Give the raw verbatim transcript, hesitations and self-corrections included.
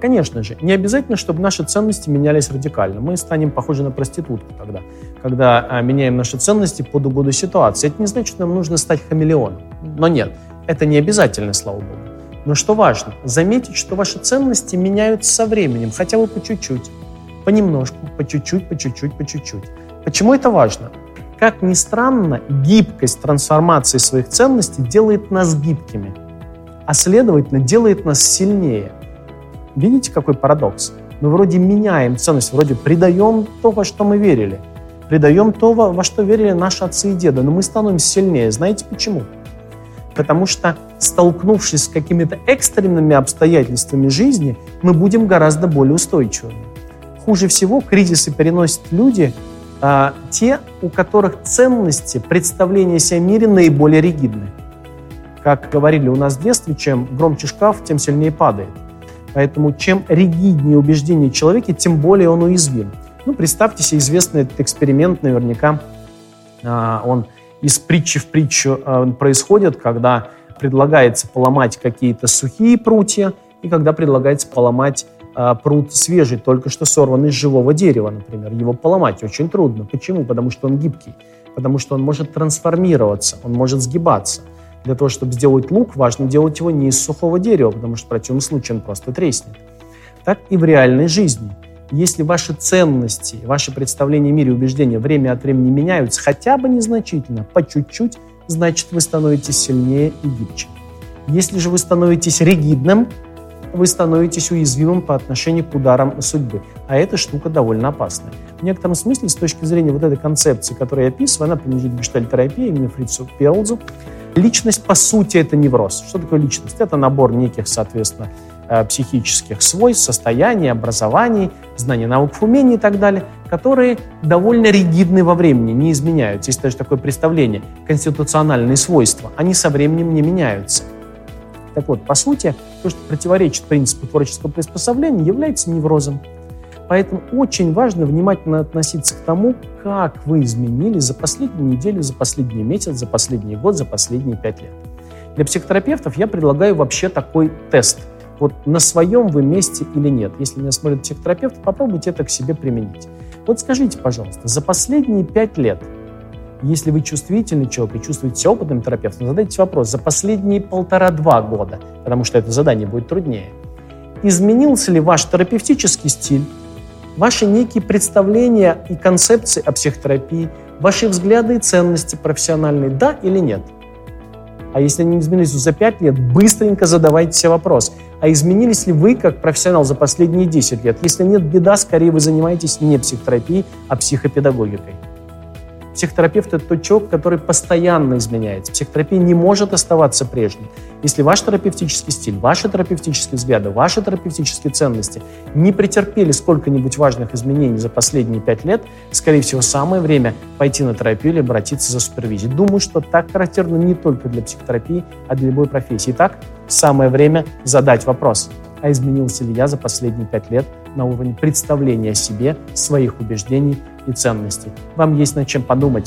Конечно же, не обязательно, чтобы наши ценности менялись радикально. Мы станем похожи на проститутку тогда, когда меняем наши ценности под угоду ситуации. Это не значит, что нам нужно стать хамелеоном. Но нет, это не обязательно, слава богу. Но что важно, заметить, что ваши ценности меняются со временем, хотя бы по чуть-чуть, понемножку, по чуть-чуть, по чуть-чуть, по чуть-чуть. Почему это важно? Как ни странно, гибкость трансформации своих ценностей делает нас гибкими, а следовательно, делает нас сильнее. Видите, какой парадокс? Мы вроде меняем ценность, вроде предаем то, во что мы верили, предаем то, во что верили наши отцы и деды, но мы становимся сильнее. Знаете почему? Потому что, столкнувшись с какими-то экстренными обстоятельствами жизни, мы будем гораздо более устойчивыми. Хуже всего кризисы переносят люди, а, те, у которых ценности, представления о себе мире наиболее ригидны. Как говорили у нас в детстве, чем громче шкаф, тем сильнее падает. Поэтому чем ригиднее убеждения человека, тем более он уязвим. Ну, представьте себе известный этот эксперимент, наверняка а, он из притчи в притчу э, происходит, когда предлагается поломать какие-то сухие прутья и когда предлагается поломать э, прут свежий, только что сорванный с живого дерева, например. Его поломать очень трудно. Почему? Потому что он гибкий, потому что он может трансформироваться, он может сгибаться. Для того, чтобы сделать лук, важно делать его не из сухого дерева, потому что в противном случае он просто треснет. Так и в реальной жизни. Если ваши ценности, ваши представления о мире и убеждения время от времени меняются, хотя бы незначительно, по чуть-чуть, значит, вы становитесь сильнее и гибче. Если же вы становитесь ригидным, вы становитесь уязвимым по отношению к ударам судьбы. А эта штука довольно опасная. В некотором смысле, с точки зрения вот этой концепции, которую я описываю, она принадлежит гештальттерапии, именно Фрицу Перлзу. Личность, по сути, это невроз. Что такое личность? Это набор неких, соответственно, психических свойств, состояний, образований, знаний, наук, умений и так далее, которые довольно ригидны во времени, не изменяются. Есть даже такое представление, конституциональные свойства, они со временем не меняются. Так вот, по сути, то, что противоречит принципу творческого приспособления, является неврозом. Поэтому очень важно внимательно относиться к тому, как вы изменились за последнюю неделю, за последний месяц, за последний год, за последние пять лет. Для психотерапевтов я предлагаю вообще такой тест. Вот на своем вы месте или нет. Если меня смотрит психотерапевт, попробуйте это к себе применить. Вот скажите, пожалуйста, за последние пять лет, если вы чувствительный человек и чувствуете себя опытным терапевтом, задайте вопрос, за последние полтора-два года, потому что это задание будет труднее, изменился ли ваш терапевтический стиль, ваши некие представления и концепции о психотерапии, ваши взгляды и ценности профессиональные, да или нет? А если они не изменились за пять лет, быстренько задавайте себе вопрос. А изменились ли вы как профессионал за последние десять лет? Если нет, беда, скорее вы занимаетесь не психотерапией, а психопедагогикой. Психотерапевт – это тот человек, который постоянно изменяется. Психотерапия не может оставаться прежней. Если ваш терапевтический стиль, ваши терапевтические взгляды, ваши терапевтические ценности не претерпели сколько-нибудь важных изменений за последние пять лет, скорее всего, самое время пойти на терапию или обратиться за супервизией. Думаю, что так характерно не только для психотерапии, а для любой профессии. Итак, самое время задать вопрос, а изменился ли я за последние пять лет на уровне представления о себе, своих убеждений и ценностей. Вам есть над чем подумать.